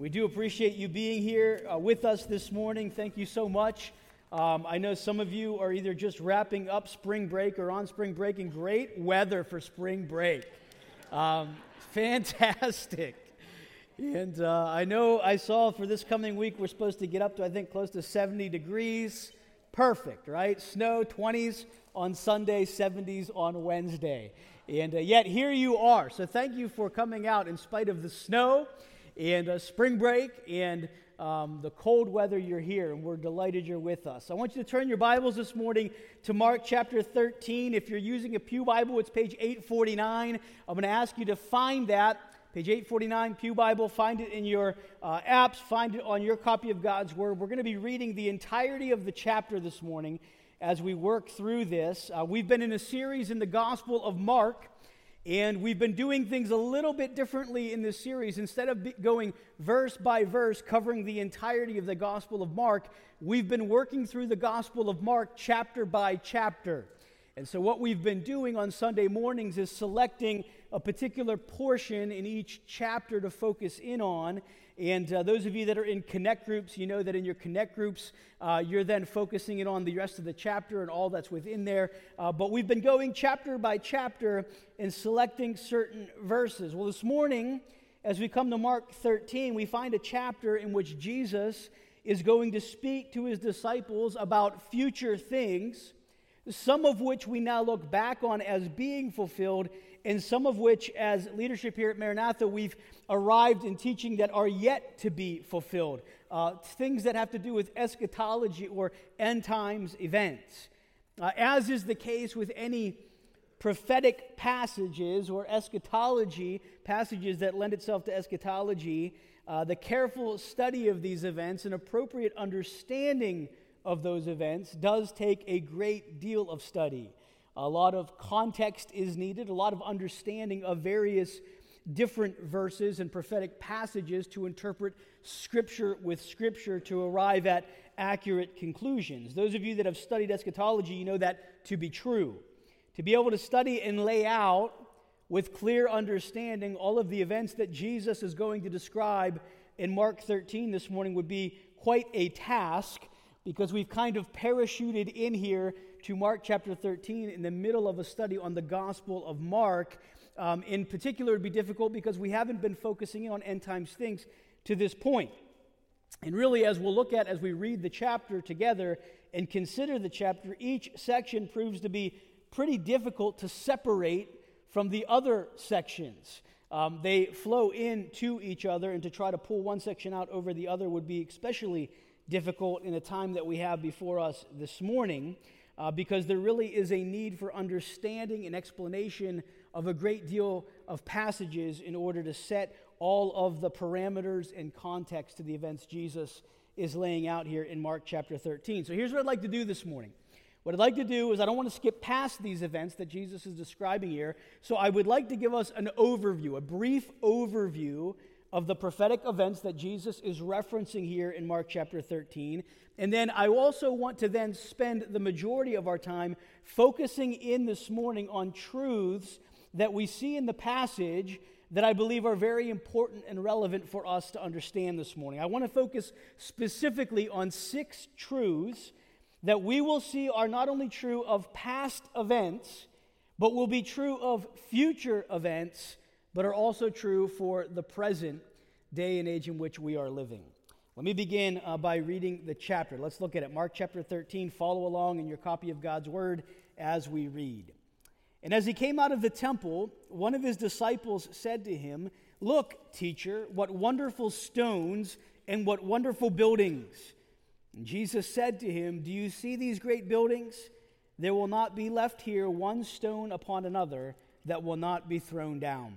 We do appreciate you being here with us this morning. Thank you so much. I know some of you are either just wrapping up spring break or on spring break, and great weather for spring break. Fantastic. And I know I saw for this coming week we're supposed to get up to, I think, close to 70 degrees. Perfect, right? Snow, 20s on Sunday, 70s on Wednesday. And yet here you are. So thank you for coming out in spite of the snow and spring break and the cold weather. You're here, and we're delighted you're with us. I want you to turn your Bibles this morning to Mark chapter 13. If you're using a Pew Bible, it's page 849. I'm going to ask you to find that. Page 849, Pew Bible, find it in your apps, find it on your copy of God's Word. We're going to be reading the entirety of the chapter this morning as we work through this. We've been in a series in the Gospel of Mark, and we've been doing things a little bit differently in this series. Instead of going verse by verse, covering the entirety of the Gospel of Mark, we've been working through the Gospel of Mark chapter by chapter. And so what we've been doing on Sunday mornings is selecting a particular portion in each chapter to focus in on. And those of you that are in connect groups, you know that in your connect groups, you're then focusing in on the rest of the chapter and all that's within there. But we've been going chapter by chapter and selecting certain verses. Well, this morning, as we come to Mark 13, we find a chapter in which Jesus is going to speak to his disciples about future things, some of which we now look back on as being fulfilled, and some of which, as leadership here at Maranatha, we've arrived in teaching that are yet to be fulfilled. Things that have to do with eschatology or end times events. As is the case with any prophetic passages or eschatology, passages that lend itself to eschatology, the careful study of these events and appropriate understanding of those events does take a great deal of study. A lot of context is needed, a lot of understanding of various different verses and prophetic passages to interpret Scripture with Scripture to arrive at accurate conclusions. Those of you that have studied eschatology, you know that to be true. To be able to study and lay out with clear understanding all of the events that Jesus is going to describe in Mark 13 this morning would be quite a task, because we've kind of parachuted in here to Mark chapter 13 in the middle of a study on the Gospel of Mark. In particular, it would be difficult because we haven't been focusing in on end times things to this point. And really, as we'll look at as we read the chapter together and consider the chapter, each section proves to be pretty difficult to separate from the other sections. They flow into each other, and to try to pull one section out over the other would be especially difficult in the time that we have before us this morning, because there really is a need for understanding and explanation of a great deal of passages in order to set all of the parameters and context to the events Jesus is laying out here in Mark chapter 13. So here's what I'd like to do this morning. What I'd like to do is I don't want to skip past these events that Jesus is describing here, so I would like to give us an overview, a brief overview of the prophetic events that Jesus is referencing here in Mark chapter 13. And then I also want to then spend the majority of our time focusing in this morning on truths that we see in the passage that I believe are very important and relevant for us to understand this morning. I want to focus specifically on 6 truths that we will see are not only true of past events, but will be true of future events, but are also true for the present day and age in which we are living. Let me begin by reading the chapter. Let's look at it. Mark chapter 13, follow along in your copy of God's Word as we read. And as he came out of the temple, one of his disciples said to him, "Look, teacher, what wonderful stones and what wonderful buildings." And Jesus said to him, "Do you see these great buildings? There will not be left here one stone upon another that will not be thrown down."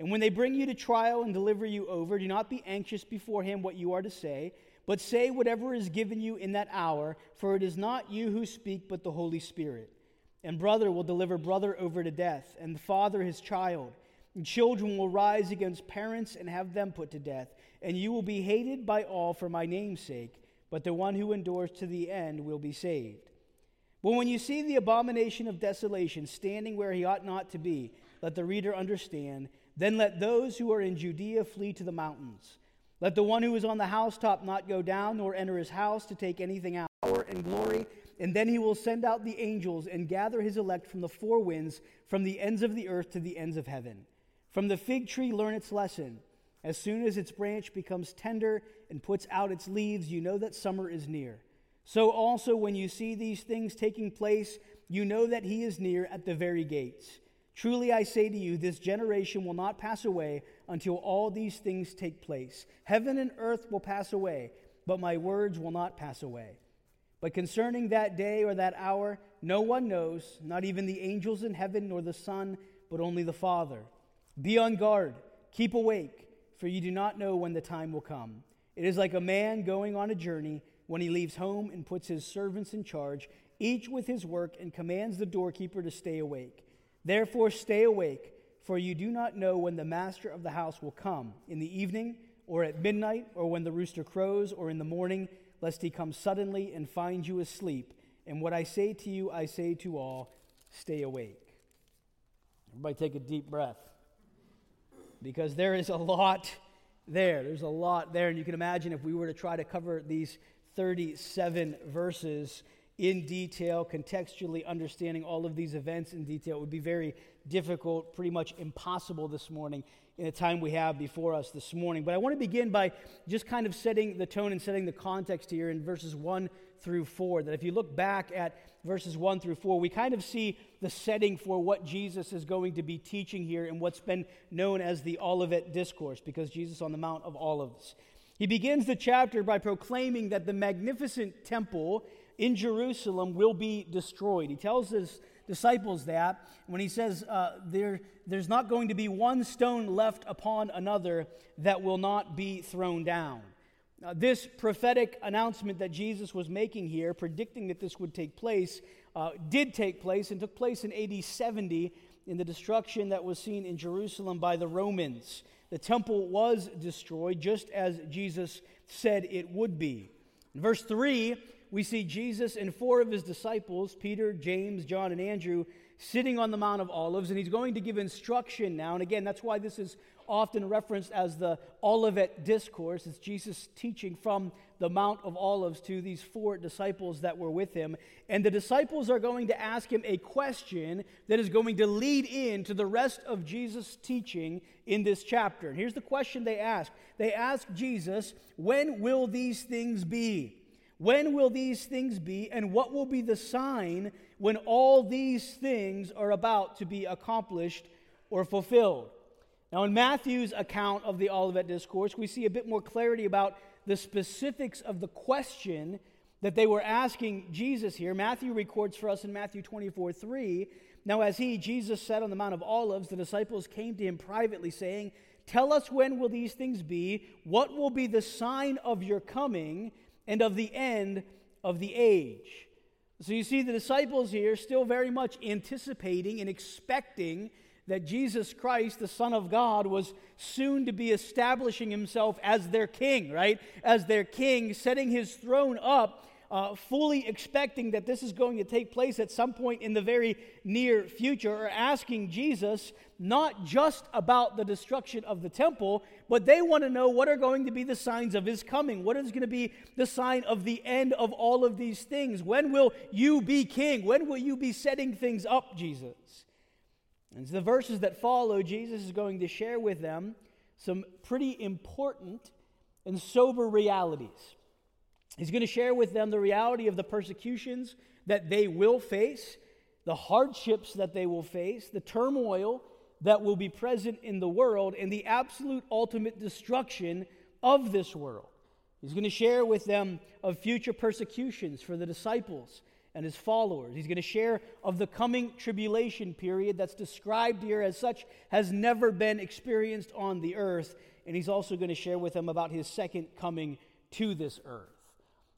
And when they bring you to trial and deliver you over, do not be anxious beforehand what you are to say, but say whatever is given you in that hour, for it is not you who speak, but the Holy Spirit. And brother will deliver brother over to death, and the father his child. And children will rise against parents and have them put to death. And you will be hated by all for my name's sake, but the one who endures to the end will be saved. But when you see the abomination of desolation standing where he ought not to be, let the reader understand. Then let those who are in Judea flee to the mountains. Let the one who is on the housetop not go down, nor enter his house to take anything out. Power and glory. And then he will send out the angels and gather his elect from the four winds, from the ends of the earth to the ends of heaven. From the fig tree learn its lesson. As soon as its branch becomes tender and puts out its leaves, you know that summer is near. So also when you see these things taking place, you know that he is near at the very gates. Truly I say to you, this generation will not pass away until all these things take place. Heaven and earth will pass away, but my words will not pass away. But concerning that day or that hour, no one knows, not even the angels in heaven nor the Son, but only the Father. Be on guard, keep awake, for you do not know when the time will come. It is like a man going on a journey when he leaves home and puts his servants in charge, each with his work, and commands the doorkeeper to stay awake. Therefore stay awake, for you do not know when the master of the house will come, in the evening, or at midnight, or when the rooster crows, or in the morning, lest he come suddenly and find you asleep. And what I say to you, I say to all, stay awake. Everybody take a deep breath, because there is a lot there. There's a lot there, and you can imagine if we were to try to cover these 37 verses in detail, contextually understanding all of these events in detail, it would be very difficult, pretty much impossible this morning in the time we have before us this morning. But I want to begin by just kind of setting the tone and setting the context here in verses 1 through 4, that if you look back at verses 1 through 4, we kind of see the setting for what Jesus is going to be teaching here in what's been known as the Olivet Discourse, because Jesus on the Mount of Olives. He begins the chapter by proclaiming that the magnificent temple in Jerusalem will be destroyed. He tells his disciples that when he says there's not going to be one stone left upon another that will not be thrown down. This prophetic announcement that Jesus was making here, predicting that this would take place, did take place and took place in AD 70 in the destruction that was seen in Jerusalem by the Romans. The temple was destroyed just as Jesus said it would be. In verse 3, we see Jesus and four of his disciples, Peter, James, John, and Andrew, sitting on the Mount of Olives, and he's going to give instruction now. And again, that's why this is often referenced as the Olivet Discourse. It's Jesus teaching from the Mount of Olives to these four disciples that were with him. And the disciples are going to ask him a question that is going to lead into the rest of Jesus' teaching in this chapter. And here's the question they ask. They ask Jesus, when will these things be? When will these things be, and what will be the sign when all these things are about to be accomplished or fulfilled? Now, in Matthew's account of the Olivet Discourse, we see a bit more clarity about the specifics of the question that they were asking Jesus here. Matthew records for us in Matthew 24:3, "Now as he, Jesus, sat on the Mount of Olives, the disciples came to him privately, saying, 'Tell us, when will these things be? What will be the sign of your coming and of the end of the age?'" So you see the disciples here still very much anticipating and expecting that Jesus Christ, the Son of God, was soon to be establishing himself as their king, right? As their king, setting his throne up, fully expecting that this is going to take place at some point in the very near future, or asking Jesus not just about the destruction of the temple, but they want to know what are going to be the signs of his coming. What is going to be the sign of the end of all of these things? When will you be king? When will you be setting things up, Jesus? And so the verses that follow, Jesus is going to share with them some pretty important and sober realities. He's going to share with them the reality of the persecutions that they will face, the hardships that they will face, the turmoil that will be present in the world, and the absolute ultimate destruction of this world. He's going to share with them of future persecutions for the disciples and his followers. He's going to share of the coming tribulation period that's described here as such has never been experienced on the earth. And he's also going to share with them about his second coming to this earth.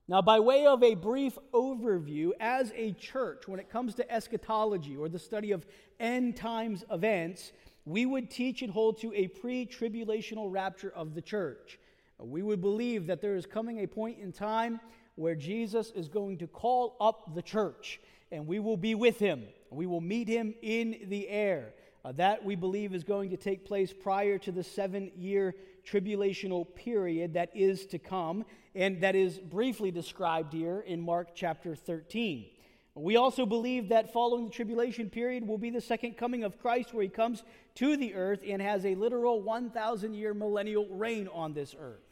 Now, by way of a brief overview, as a church, when it comes to eschatology or the study of end times events, we would teach and hold to a pre-tribulational rapture of the church. We would believe that there is coming a point in time where Jesus is going to call up the church, and we will be with him. We will meet him in the air. That, we believe, is going to take place prior to the 7-year tribulational period that is to come, and that is briefly described here in Mark chapter 13. We also believe that following the tribulation period will be the second coming of Christ, where he comes to the earth and has a literal 1,000-year millennial reign on this earth.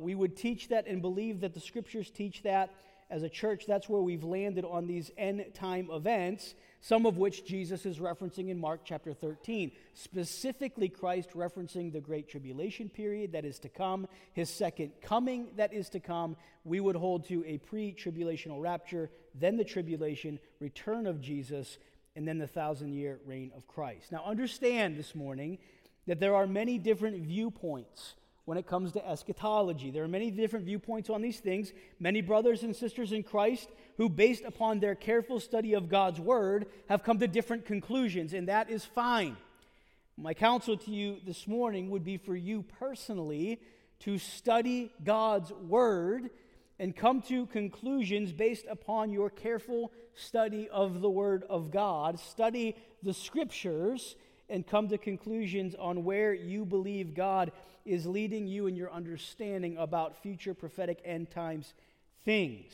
We would teach that and believe that the scriptures teach that. As a church, that's where we've landed on these end-time events, some of which Jesus is referencing in Mark chapter 13, specifically Christ referencing the Great Tribulation period that is to come, his second coming that is to come. We would hold to a pre-tribulational rapture, then the tribulation, return of Jesus, and then the 1,000-year reign of Christ. Now understand this morning that there are many different viewpoints when it comes to eschatology. There are many different viewpoints on these things. Many brothers and sisters in Christ who, based upon their careful study of God's Word, have come to different conclusions, and that is fine. My counsel to you this morning would be for you personally to study God's Word and come to conclusions based upon your careful study of the Word of God. Study the Scriptures and come to conclusions on where you believe God is leading you in your understanding about future prophetic end times things.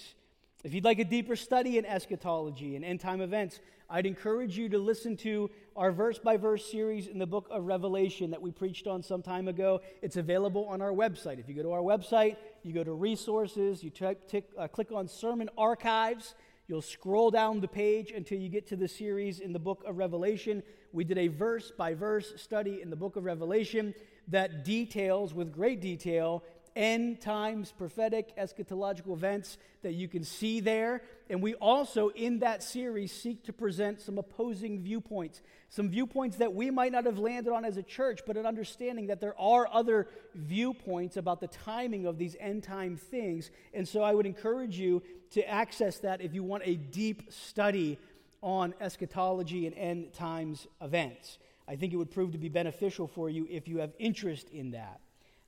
If you'd like a deeper study in eschatology and end time events, I'd encourage you to listen to our verse-by-verse series in the book of Revelation that we preached on some time ago. It's available on our website. If you go to our website, you go to resources, you click on sermon archives, you'll scroll down the page until you get to the series in the book of Revelation. We did a verse-by-verse study in the book of Revelation that details, with great detail, end times, prophetic, eschatological events that you can see there. And we also, in that series, seek to present some opposing viewpoints, some viewpoints that we might not have landed on as a church, but an understanding that there are other viewpoints about the timing of these end-time things. And so I would encourage you to access that if you want a deep study on eschatology and end times events. I think it would prove to be beneficial for you if you have interest in that.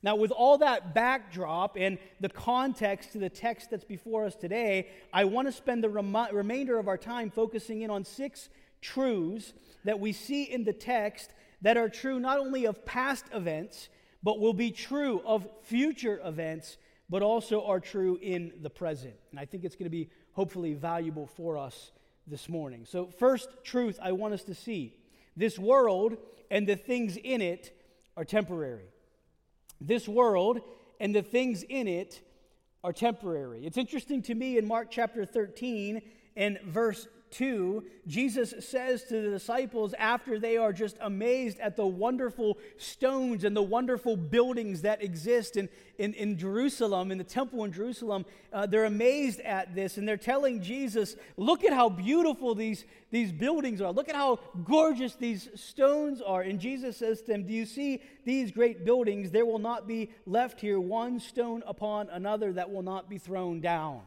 Now, with all that backdrop and the context to the text that's before us today, I want to spend the remainder of our time focusing in on 6 truths that we see in the text that are true not only of past events, but will be true of future events, but also are true in the present. And I think it's going to be hopefully valuable for us this morning. So, first truth I want us to see: this world and the things in it are temporary. This world and the things in it are temporary. It's interesting to me in Mark chapter 13 and verse 2, Jesus says to the disciples, after they are just amazed at the wonderful stones and the wonderful buildings that exist in Jerusalem, in the temple in Jerusalem, they're amazed at this, and they're telling Jesus, look at how beautiful these buildings are. Look at how gorgeous these stones are. And Jesus says to them, do you see these great buildings? There will not be left here one stone upon another that will not be thrown down.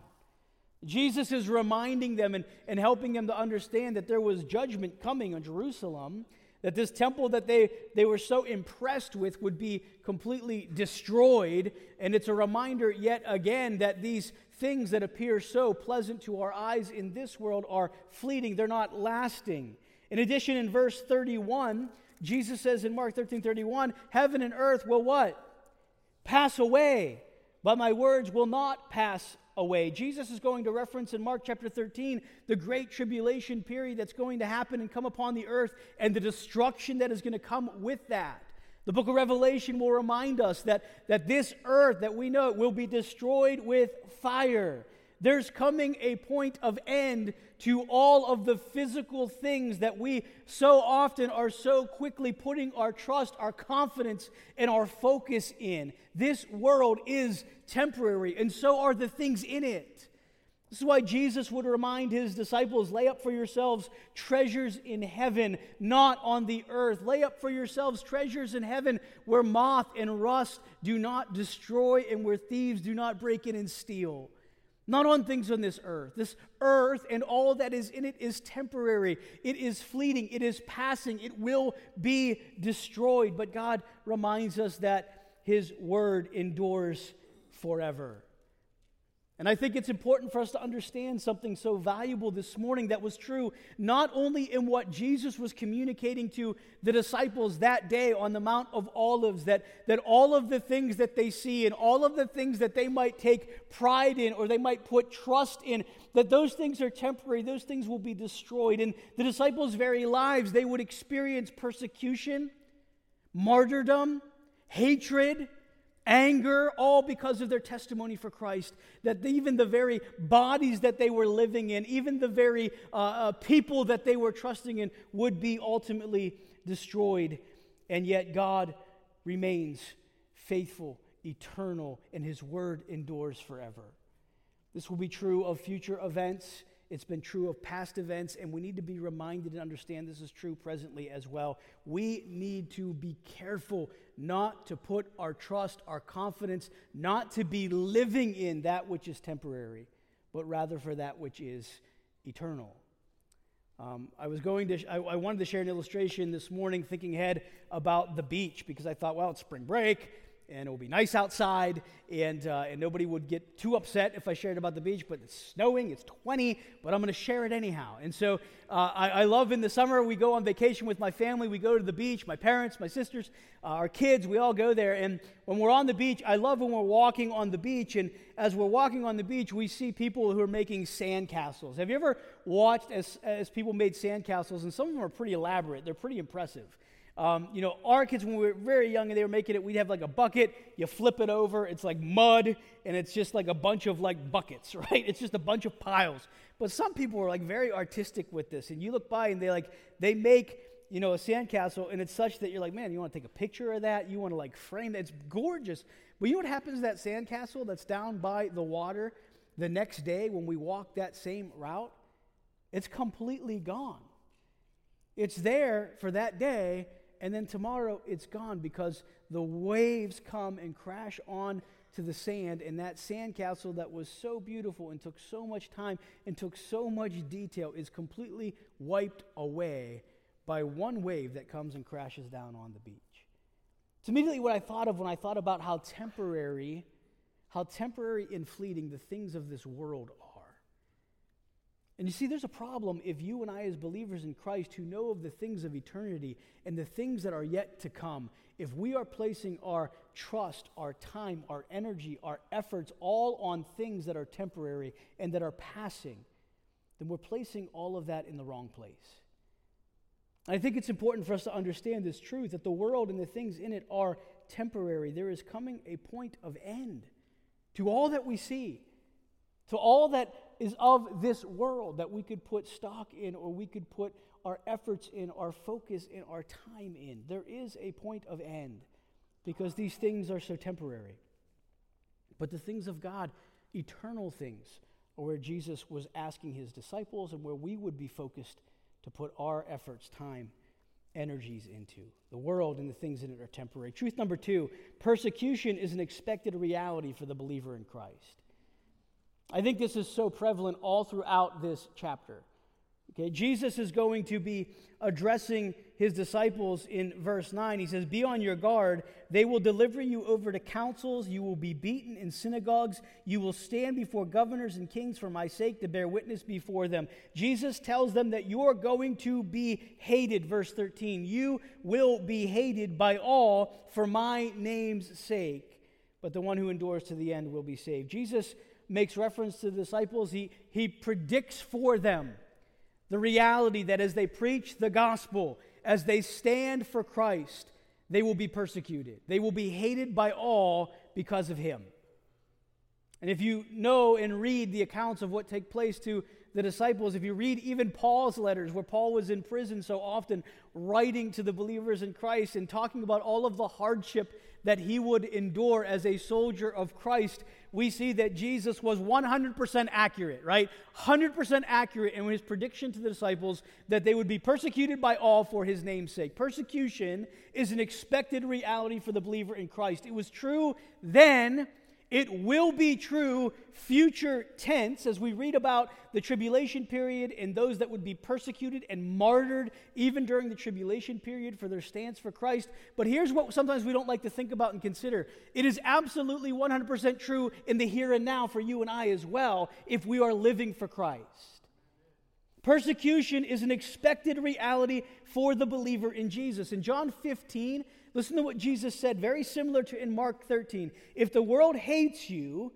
Jesus is reminding them and helping them to understand that there was judgment coming on Jerusalem, that this temple that they were so impressed with would be completely destroyed. And it's a reminder yet again that these things that appear so pleasant to our eyes in this world are fleeting. They're not lasting. In addition, in verse 31, Jesus says in Mark 13:31, heaven and earth will what? Pass away, but my words will not pass away. Jesus is going to reference in Mark chapter 13 the great tribulation period that's going to happen and come upon the earth and the destruction that is going to come with that. The book of Revelation will remind us that this earth that we know will be destroyed with fire. There's coming a point of end to all of the physical things that we so often are so quickly putting our trust, our confidence, and our focus in. This world is temporary, and so are the things in it. This is why Jesus would remind his disciples, lay up for yourselves treasures in heaven, not on the earth. Lay up for yourselves treasures in heaven where moth and rust do not destroy and where thieves do not break in and steal. Not on things on this earth. This earth and all that is in it is temporary. It is fleeting. It is passing. It will be destroyed. But God reminds us that his word endures forever. And I think it's important for us to understand something so valuable this morning that was true not only in what Jesus was communicating to the disciples that day on the Mount of Olives, that all of the things that they see and all of the things that they might take pride in or they might put trust in, that those things are temporary, those things will be destroyed. In the disciples' very lives, they would experience persecution, martyrdom, hatred, anger, all because of their testimony for Christ, that even the very bodies that they were living in, even the very people that they were trusting in would be ultimately destroyed. And yet God remains faithful, eternal, and his word endures forever. This will be true of future events. It's been true of past events, and we need to be reminded and understand this is true presently as well. We need to be careful not to put our trust, our confidence, not to be living in that which is temporary, but rather for that which is eternal. I wanted to share an illustration this morning, thinking ahead about the beach, because I thought, well, it's spring break, and it will be nice outside, and nobody would get too upset if I shared about the beach, but it's snowing, it's 20, but I'm going to share it anyhow. And so I love in the summer, we go on vacation with my family, we go to the beach, my parents, my sisters, our kids, we all go there, and when we're on the beach, I love when we're walking on the beach, and as we're walking on the beach, we see people who are making sandcastles. Have you ever watched as people made sandcastles? And some of them are pretty elaborate, they're pretty impressive. Our kids, when we were very young and they were making it, we'd have like a bucket, you flip it over, it's like mud, and it's just like a bunch of like buckets, right? It's just a bunch of piles. But some people are like very artistic with this, and you look by and they make, a sandcastle, and it's such that you're like, man, you want to take a picture of that? You want to like frame that? It's gorgeous. But you know what happens to that sandcastle that's down by the water the next day when we walk that same route? It's completely gone. It's there for that day, and then tomorrow it's gone because the waves come and crash on to the sand, and that sandcastle that was so beautiful and took so much time and took so much detail is completely wiped away by one wave that comes and crashes down on the beach. It's immediately what I thought of when I thought about how temporary and fleeting the things of this world are. And you see, there's a problem if you and I as believers in Christ who know of the things of eternity and the things that are yet to come, if we are placing our trust, our time, our energy, our efforts all on things that are temporary and that are passing, then we're placing all of that in the wrong place. I think it's important for us to understand this truth, that the world and the things in it are temporary. There is coming a point of end to all that we see, to all that is of this world that we could put stock in or we could put our efforts in, our focus in, our time in. There is a point of end because these things are so temporary. But the things of God, eternal things, are where Jesus was asking his disciples and where we would be focused to put our efforts, time, energies into. The world and the things in it are temporary. Truth number 2, persecution is an expected reality for the believer in Christ. I think this is so prevalent all throughout this chapter. Okay, Jesus is going to be addressing his disciples in verse 9. He says, "Be on your guard. They will deliver you over to councils. You will be beaten in synagogues. You will stand before governors and kings for my sake to bear witness before them." Jesus tells them that you're going to be hated. Verse 13, "You will be hated by all for my name's sake. But the one who endures to the end will be saved." Jesus makes reference to the disciples. He predicts for them the reality that as they preach the gospel, as they stand for Christ, they will be persecuted. They will be hated by all because of him. And if you know and read the accounts of what take place to the disciples, if you read even Paul's letters, where Paul was in prison so often, writing to the believers in Christ and talking about all of the hardship that he would endure as a soldier of Christ, we see that Jesus was 100% accurate, right? 100% accurate in his prediction to the disciples that they would be persecuted by all for his name's sake. Persecution is an expected reality for the believer in Christ. It was true then, it will be true future tense as we read about the tribulation period and those that would be persecuted and martyred even during the tribulation period for their stance for Christ. But here's what sometimes we don't like to think about and consider. It is absolutely 100% true in the here and now for you and I as well if we are living for Christ. Persecution is an expected reality for the believer in Jesus. In John 15, listen to what Jesus said, very similar to in Mark 13. If the world hates you,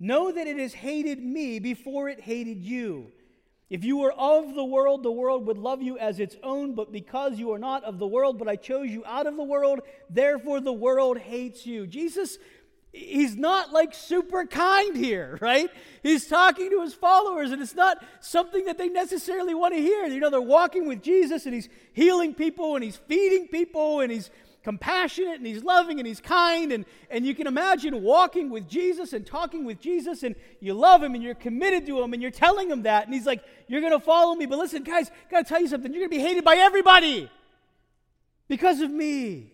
know that it has hated me before it hated you. If you were of the world would love you as its own, but because you are not of the world, but I chose you out of the world, therefore the world hates you. Jesus, he's not like super kind here, right? He's talking to his followers, and it's not something that they necessarily want to hear. You know, they're walking with Jesus, and he's healing people, and he's feeding people, and he's compassionate, and he's loving, and he's kind, and you can imagine walking with Jesus and talking with Jesus, and you love him, and you're committed to him, and you're telling him that, and he's like, you're going to follow me, but listen, guys, I got to tell you something, you're going to be hated by everybody because of me.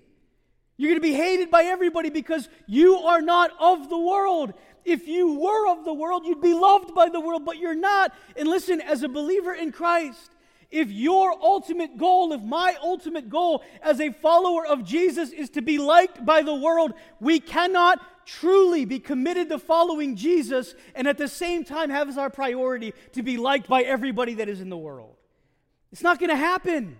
You're going to be hated by everybody because you are not of the world. If you were of the world, you'd be loved by the world, but you're not. And listen, as a believer in Christ, if your ultimate goal, if my ultimate goal as a follower of Jesus is to be liked by the world, we cannot truly be committed to following Jesus and at the same time have as our priority to be liked by everybody that is in the world. It's not going to happen.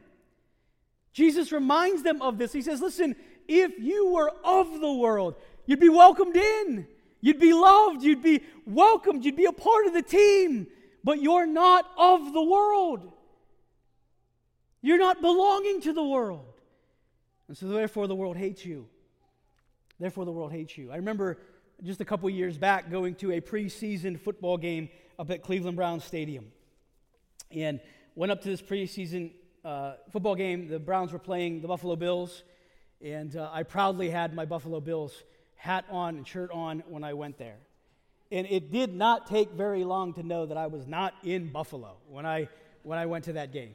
Jesus reminds them of this. He says, listen, if you were of the world, you'd be welcomed in. You'd be loved. You'd be welcomed. You'd be a part of the team. But you're not of the world. You're not belonging to the world. And so therefore the world hates you. Therefore the world hates you. I remember just a couple years back going to a preseason football game up at Cleveland Browns Stadium. And went up to this preseason football game. The Browns were playing the Buffalo Bills. And I proudly had my Buffalo Bills hat on and shirt on when I went there. And it did not take very long to know that I was not in Buffalo when I went to that game.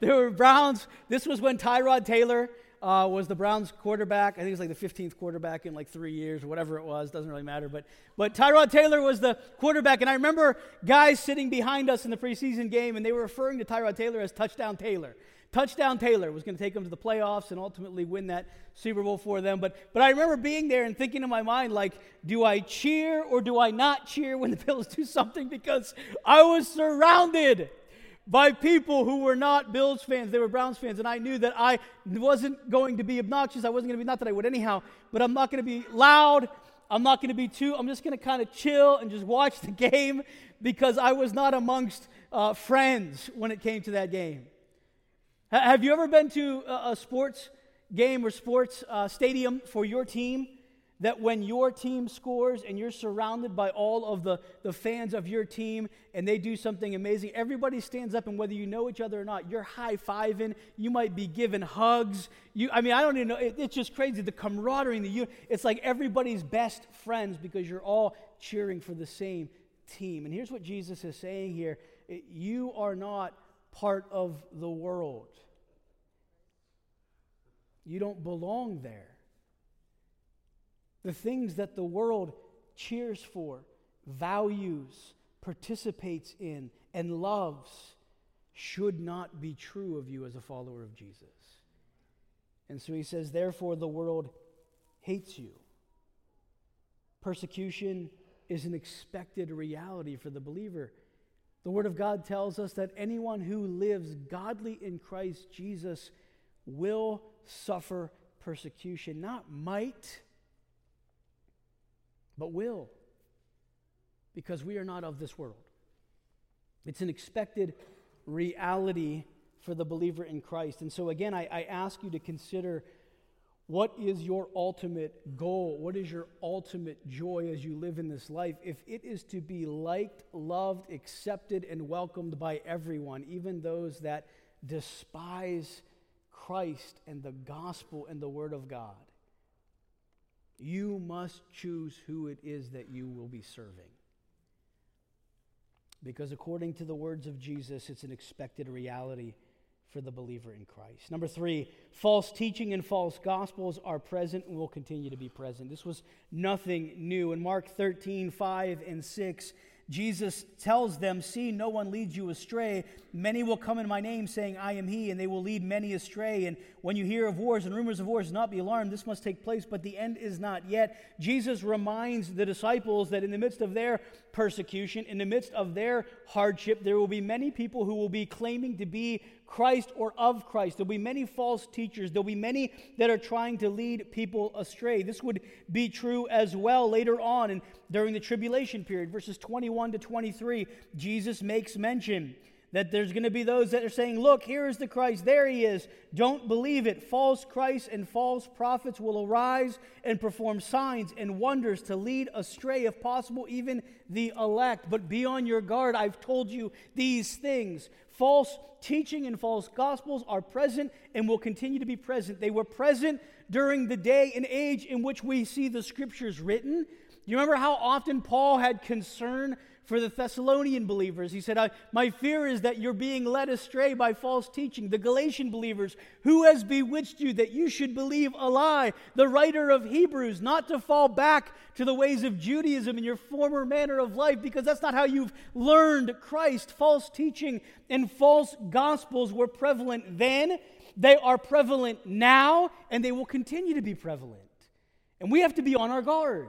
There were Browns. This was when Tyrod Taylor was the Browns quarterback. I think it was like the 15th quarterback in like 3 years or whatever it was. Doesn't really matter. But Tyrod Taylor was the quarterback. And I remember guys sitting behind us in the preseason game, and they were referring to Tyrod Taylor as Touchdown Taylor. Touchdown Taylor was going to take them to the playoffs and ultimately win that Super Bowl for them. But I remember being there and thinking in my mind, like, do I cheer or do I not cheer when the Bills do something? Because I was surrounded by people who were not Bills fans. They were Browns fans. And I knew that I wasn't going to be obnoxious. I wasn't going to be, not that I would anyhow, but I'm not going to be loud. I'm not going to be too, I'm just going to kind of chill and just watch the game because I was not amongst friends when it came to that game. Have you ever been to a sports game or sports stadium for your team that when your team scores and you're surrounded by all of the fans of your team and they do something amazing, everybody stands up and whether you know each other or not, you're high-fiving, you might be giving hugs. I don't even know. It's just crazy. The camaraderie, it's like everybody's best friends because you're all cheering for the same team. And here's what Jesus is saying here. You are not part of the world. You don't belong there. The things that the world cheers for, values, participates in, and loves should not be true of you as a follower of Jesus. And so he says, therefore the world hates you. Persecution is an expected reality for the believer. The Word of God tells us that anyone who lives godly in Christ Jesus will suffer persecution. Not might, but will. Because we are not of this world. It's an expected reality for the believer in Christ. And so again, I ask you to consider What is your ultimate goal? What is your ultimate joy as you live in this life? If it is to be liked, loved, accepted, and welcomed by everyone, even those that despise Christ and the gospel and the word of God, you must choose who it is that you will be serving. Because according to the words of Jesus, it's an expected reality for the believer in Christ. Number three, false teaching and false gospels are present and will continue to be present. This was nothing new. In Mark 13:5 and 6, Jesus tells them, "See, no one leads you astray. Many will come in my name, saying, 'I am he,' and they will lead many astray. And when you hear of wars and rumors of wars, do not be alarmed. This must take place, but the end is not yet." Jesus reminds the disciples that in the midst of their persecution, in the midst of their hardship, there will be many people who will be claiming to be Christ or of Christ. There will be many false teachers. There will be many that are trying to lead people astray. This would be true as well later on and during the tribulation period. Verses 21 to 23, Jesus makes mention that there's going to be those that are saying, "Look, here is the Christ, there he is. Don't believe it." False Christs and false prophets will arise and perform signs and wonders to lead astray, if possible, even the elect. But be on your guard. I've told you these things. False teaching and false gospels are present and will continue to be present. They were present during the day and age in which we see the scriptures written. You remember how often Paul had concern for the Thessalonian believers? He said, "My fear is that you're being led astray by false teaching." The Galatian believers, "Who has bewitched you that you should believe a lie?" The writer of Hebrews, "Not to fall back to the ways of Judaism and your former manner of life, because that's not how you've learned Christ." False teaching and false gospels were prevalent then, they are prevalent now, and they will continue to be prevalent. And we have to be on our guard.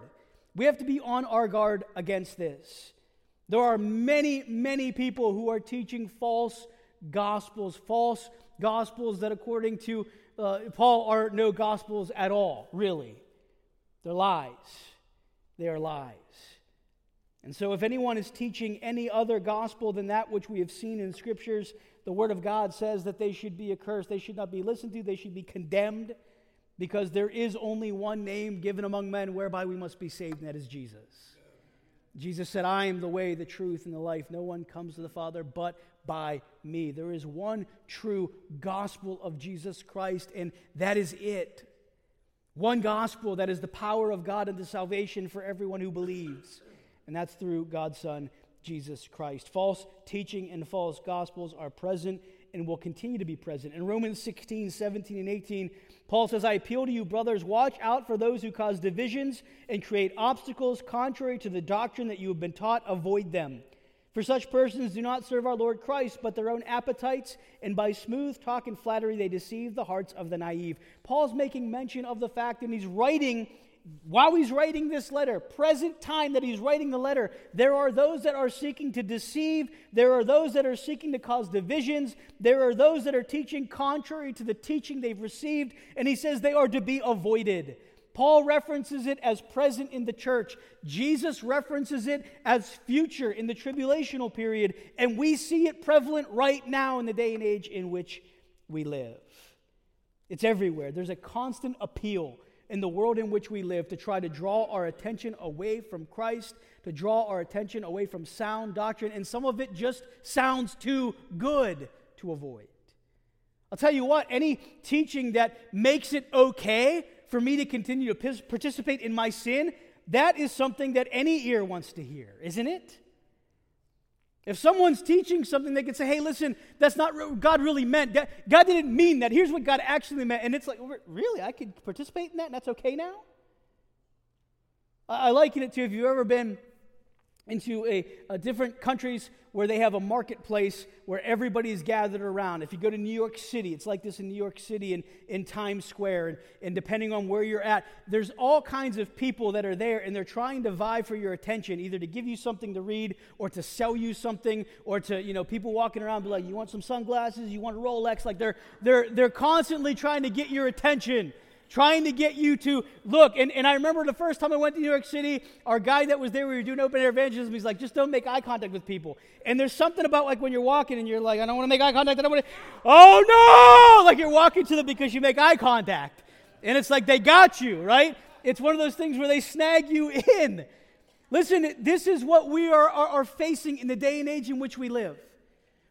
We have to be on our guard against this. There are many, many people who are teaching false gospels that according to Paul are no gospels at all, really. They're lies. They are lies. And so if anyone is teaching any other gospel than that which we have seen in scriptures, the word of God says that they should be accursed. They should not be listened to. They should be condemned, because there is only one name given among men whereby we must be saved, and that is Jesus. Jesus said, "I am the way, the truth, and the life. No one comes to the Father but by me." There is one true gospel of Jesus Christ, and that is it. One gospel that is the power of God and the salvation for everyone who believes, and that's through God's Son, Jesus Christ. False teaching and false gospels are present and will continue to be present. In Romans 16:17 and 18, Paul says, "I appeal to you, brothers, watch out for those who cause divisions and create obstacles contrary to the doctrine that you have been taught. Avoid them. For such persons do not serve our Lord Christ, but their own appetites, and by smooth talk and flattery they deceive the hearts of the naive." Paul's making mention of the fact that he's writing, while he's writing this letter, present time that he's writing the letter, there are those that are seeking to deceive, there are those that are seeking to cause divisions, there are those that are teaching contrary to the teaching they've received, and he says they are to be avoided. Paul references it as present in the church. Jesus references it as future in the tribulational period, and we see it prevalent right now in the day and age in which we live. It's everywhere. There's a constant appeal in the world in which we live to try to draw our attention away from Christ, to draw our attention away from sound doctrine, and some of it just sounds too good to avoid. I'll tell you what, any teaching that makes it okay for me to continue to participate in my sin, that is something that any ear wants to hear, isn't it? If someone's teaching something, they can say, "Hey, listen, that's not what God really meant. God didn't mean that. Here's what God actually meant." And it's like, really? I could participate in that, and that's okay now? I liken it to, if you've ever been into a different countries where they have a marketplace where everybody's gathered around. If you go to New York City, it's like this in New York City and in Times Square, and depending on where you're at, there's all kinds of people that are there, and they're trying to vie for your attention, either to give you something to read or to sell you something, or to, you know, people walking around be like, "You want some sunglasses? You want a Rolex?" Like they're constantly trying to get your attention, trying to get you to look. And I remember the first time I went to New York City, our guy that was there, we were doing open air evangelism, he's like, "Just don't make eye contact with people." And there's something about, like, when you're walking and you're like, "I don't want to make eye contact, I don't want to," oh no! Like you're walking to them because you make eye contact. And it's like they got you, right? It's one of those things where they snag you in. Listen, this is what we are facing in the day and age in which we live.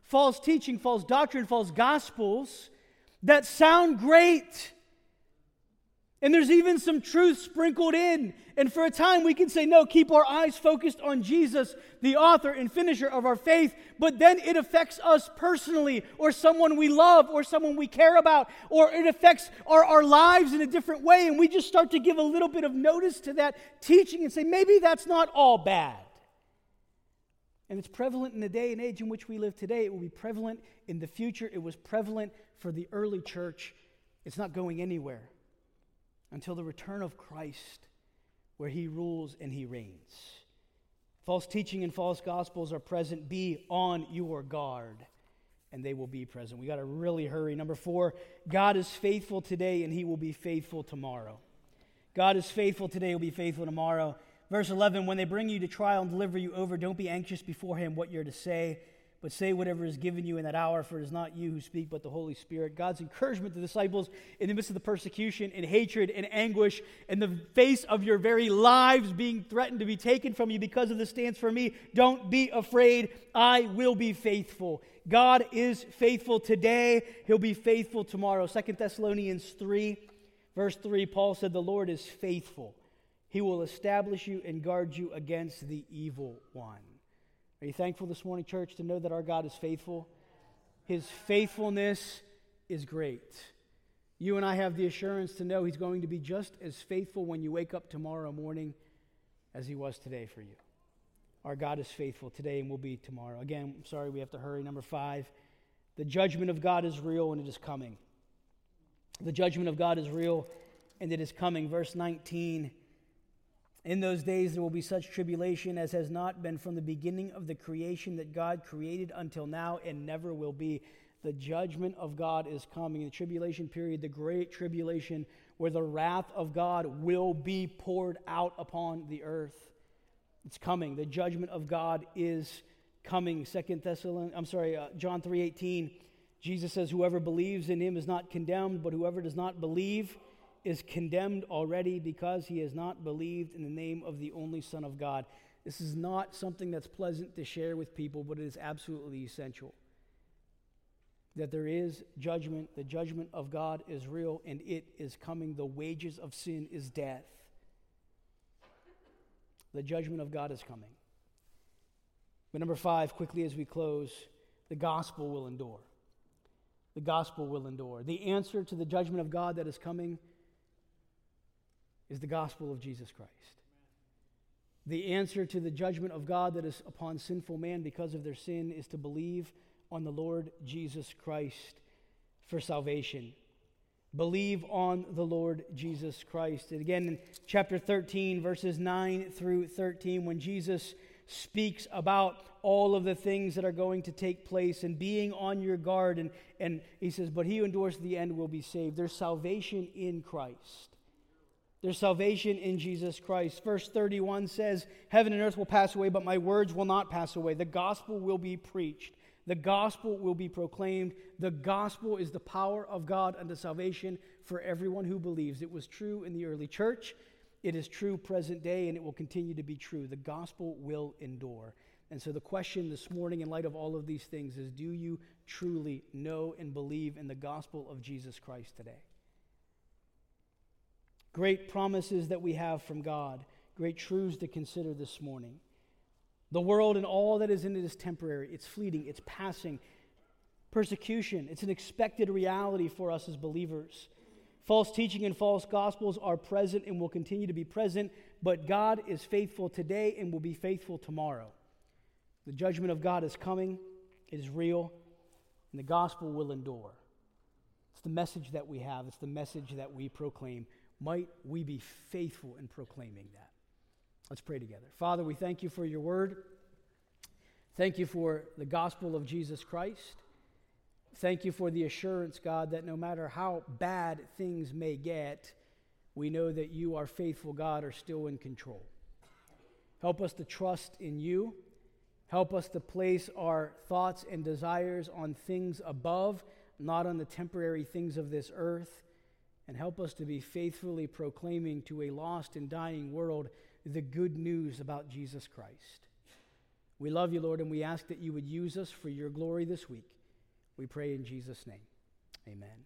False teaching, false doctrine, false gospels that sound great. And there's even some truth sprinkled in. And for a time we can say, no, keep our eyes focused on Jesus, the author and finisher of our faith. But then it affects us personally, or someone we love, or someone we care about, or it affects our lives in a different way. And we just start to give a little bit of notice to that teaching and say, maybe that's not all bad. And it's prevalent in the day and age in which we live today. It will be prevalent in the future. It was prevalent for the early church. It's not going anywhere until the return of Christ, where he rules and he reigns. False teaching and false gospels are present. Be on your guard, and they will be present. We got to really hurry. Number 4, God is faithful today, and he will be faithful tomorrow. God is faithful today, he'll be faithful tomorrow. Verse 11, when they bring you to trial and deliver you over, don't be anxious beforehand what you're to say, but say whatever is given you in that hour, for it is not you who speak, but the Holy Spirit. God's encouragement to the disciples in the midst of the persecution and hatred and anguish, in the face of your very lives being threatened to be taken from you because of the stance for me, don't be afraid, I will be faithful. God is faithful today, he'll be faithful tomorrow. 2 Thessalonians 3, verse 3, Paul said, the Lord is faithful. He will establish you and guard you against the evil one. Are you thankful this morning, church, to know that our God is faithful? His faithfulness is great. You and I have the assurance to know he's going to be just as faithful when you wake up tomorrow morning as he was today for you. Our God is faithful today and will be tomorrow. Again, I'm sorry we have to hurry. Number 5, the judgment of God is real and it is coming. The judgment of God is real and it is coming. Verse 19, in those days there will be such tribulation as has not been from the beginning of the creation that God created until now and never will be. The judgment of God is coming. The tribulation period, the great tribulation, where the wrath of God will be poured out upon the earth. It's coming. The judgment of God is coming. John 3:18, Jesus says, whoever believes in him is not condemned, but whoever does not believe is condemned already, because he has not believed in the name of the only Son of God. This is not something that's pleasant to share with people, but it is absolutely essential that there is judgment. The judgment of God is real, and it is coming. The wages of sin is death. The judgment of God is coming. But number 5, quickly as we close, the gospel will endure. The gospel will endure. The answer to the judgment of God that is coming is the gospel of Jesus Christ. The answer to the judgment of God that is upon sinful man because of their sin is to believe on the Lord Jesus Christ for salvation. Believe on the Lord Jesus Christ. And again, in chapter 13, verses 9 through 13, when Jesus speaks about all of the things that are going to take place and being on your guard, and he says, but he who endures to the end will be saved. There's salvation in Christ. There's salvation in Jesus Christ. Verse 31 says, heaven and earth will pass away, but my words will not pass away. The gospel will be preached. The gospel will be proclaimed. The gospel is the power of God unto salvation for everyone who believes. It was true in the early church. It is true present day, and it will continue to be true. The gospel will endure. And so the question this morning, in light of all of these things, is do you truly know and believe in the gospel of Jesus Christ today? Great promises that we have from God, great truths to consider this morning. The world and all that is in it is temporary, it's fleeting, it's passing. Persecution, it's an expected reality for us as believers. False teaching and false gospels are present and will continue to be present, but God is faithful today and will be faithful tomorrow. The judgment of God is coming, it is real, and the gospel will endure. It's the message that we have, it's the message that we proclaim. Might we be faithful in proclaiming that? Let's pray together. Father, we thank you for your word. Thank you for the gospel of Jesus Christ. Thank you for the assurance, God, that no matter how bad things may get, we know that you, our faithful God, are still in control. Help us to trust in you. Help us to place our thoughts and desires on things above, not on the temporary things of this earth. and help us to be faithfully proclaiming to a lost and dying world the good news about Jesus Christ. We love you, Lord, and we ask that you would use us for your glory this week. We pray in Jesus' name. Amen.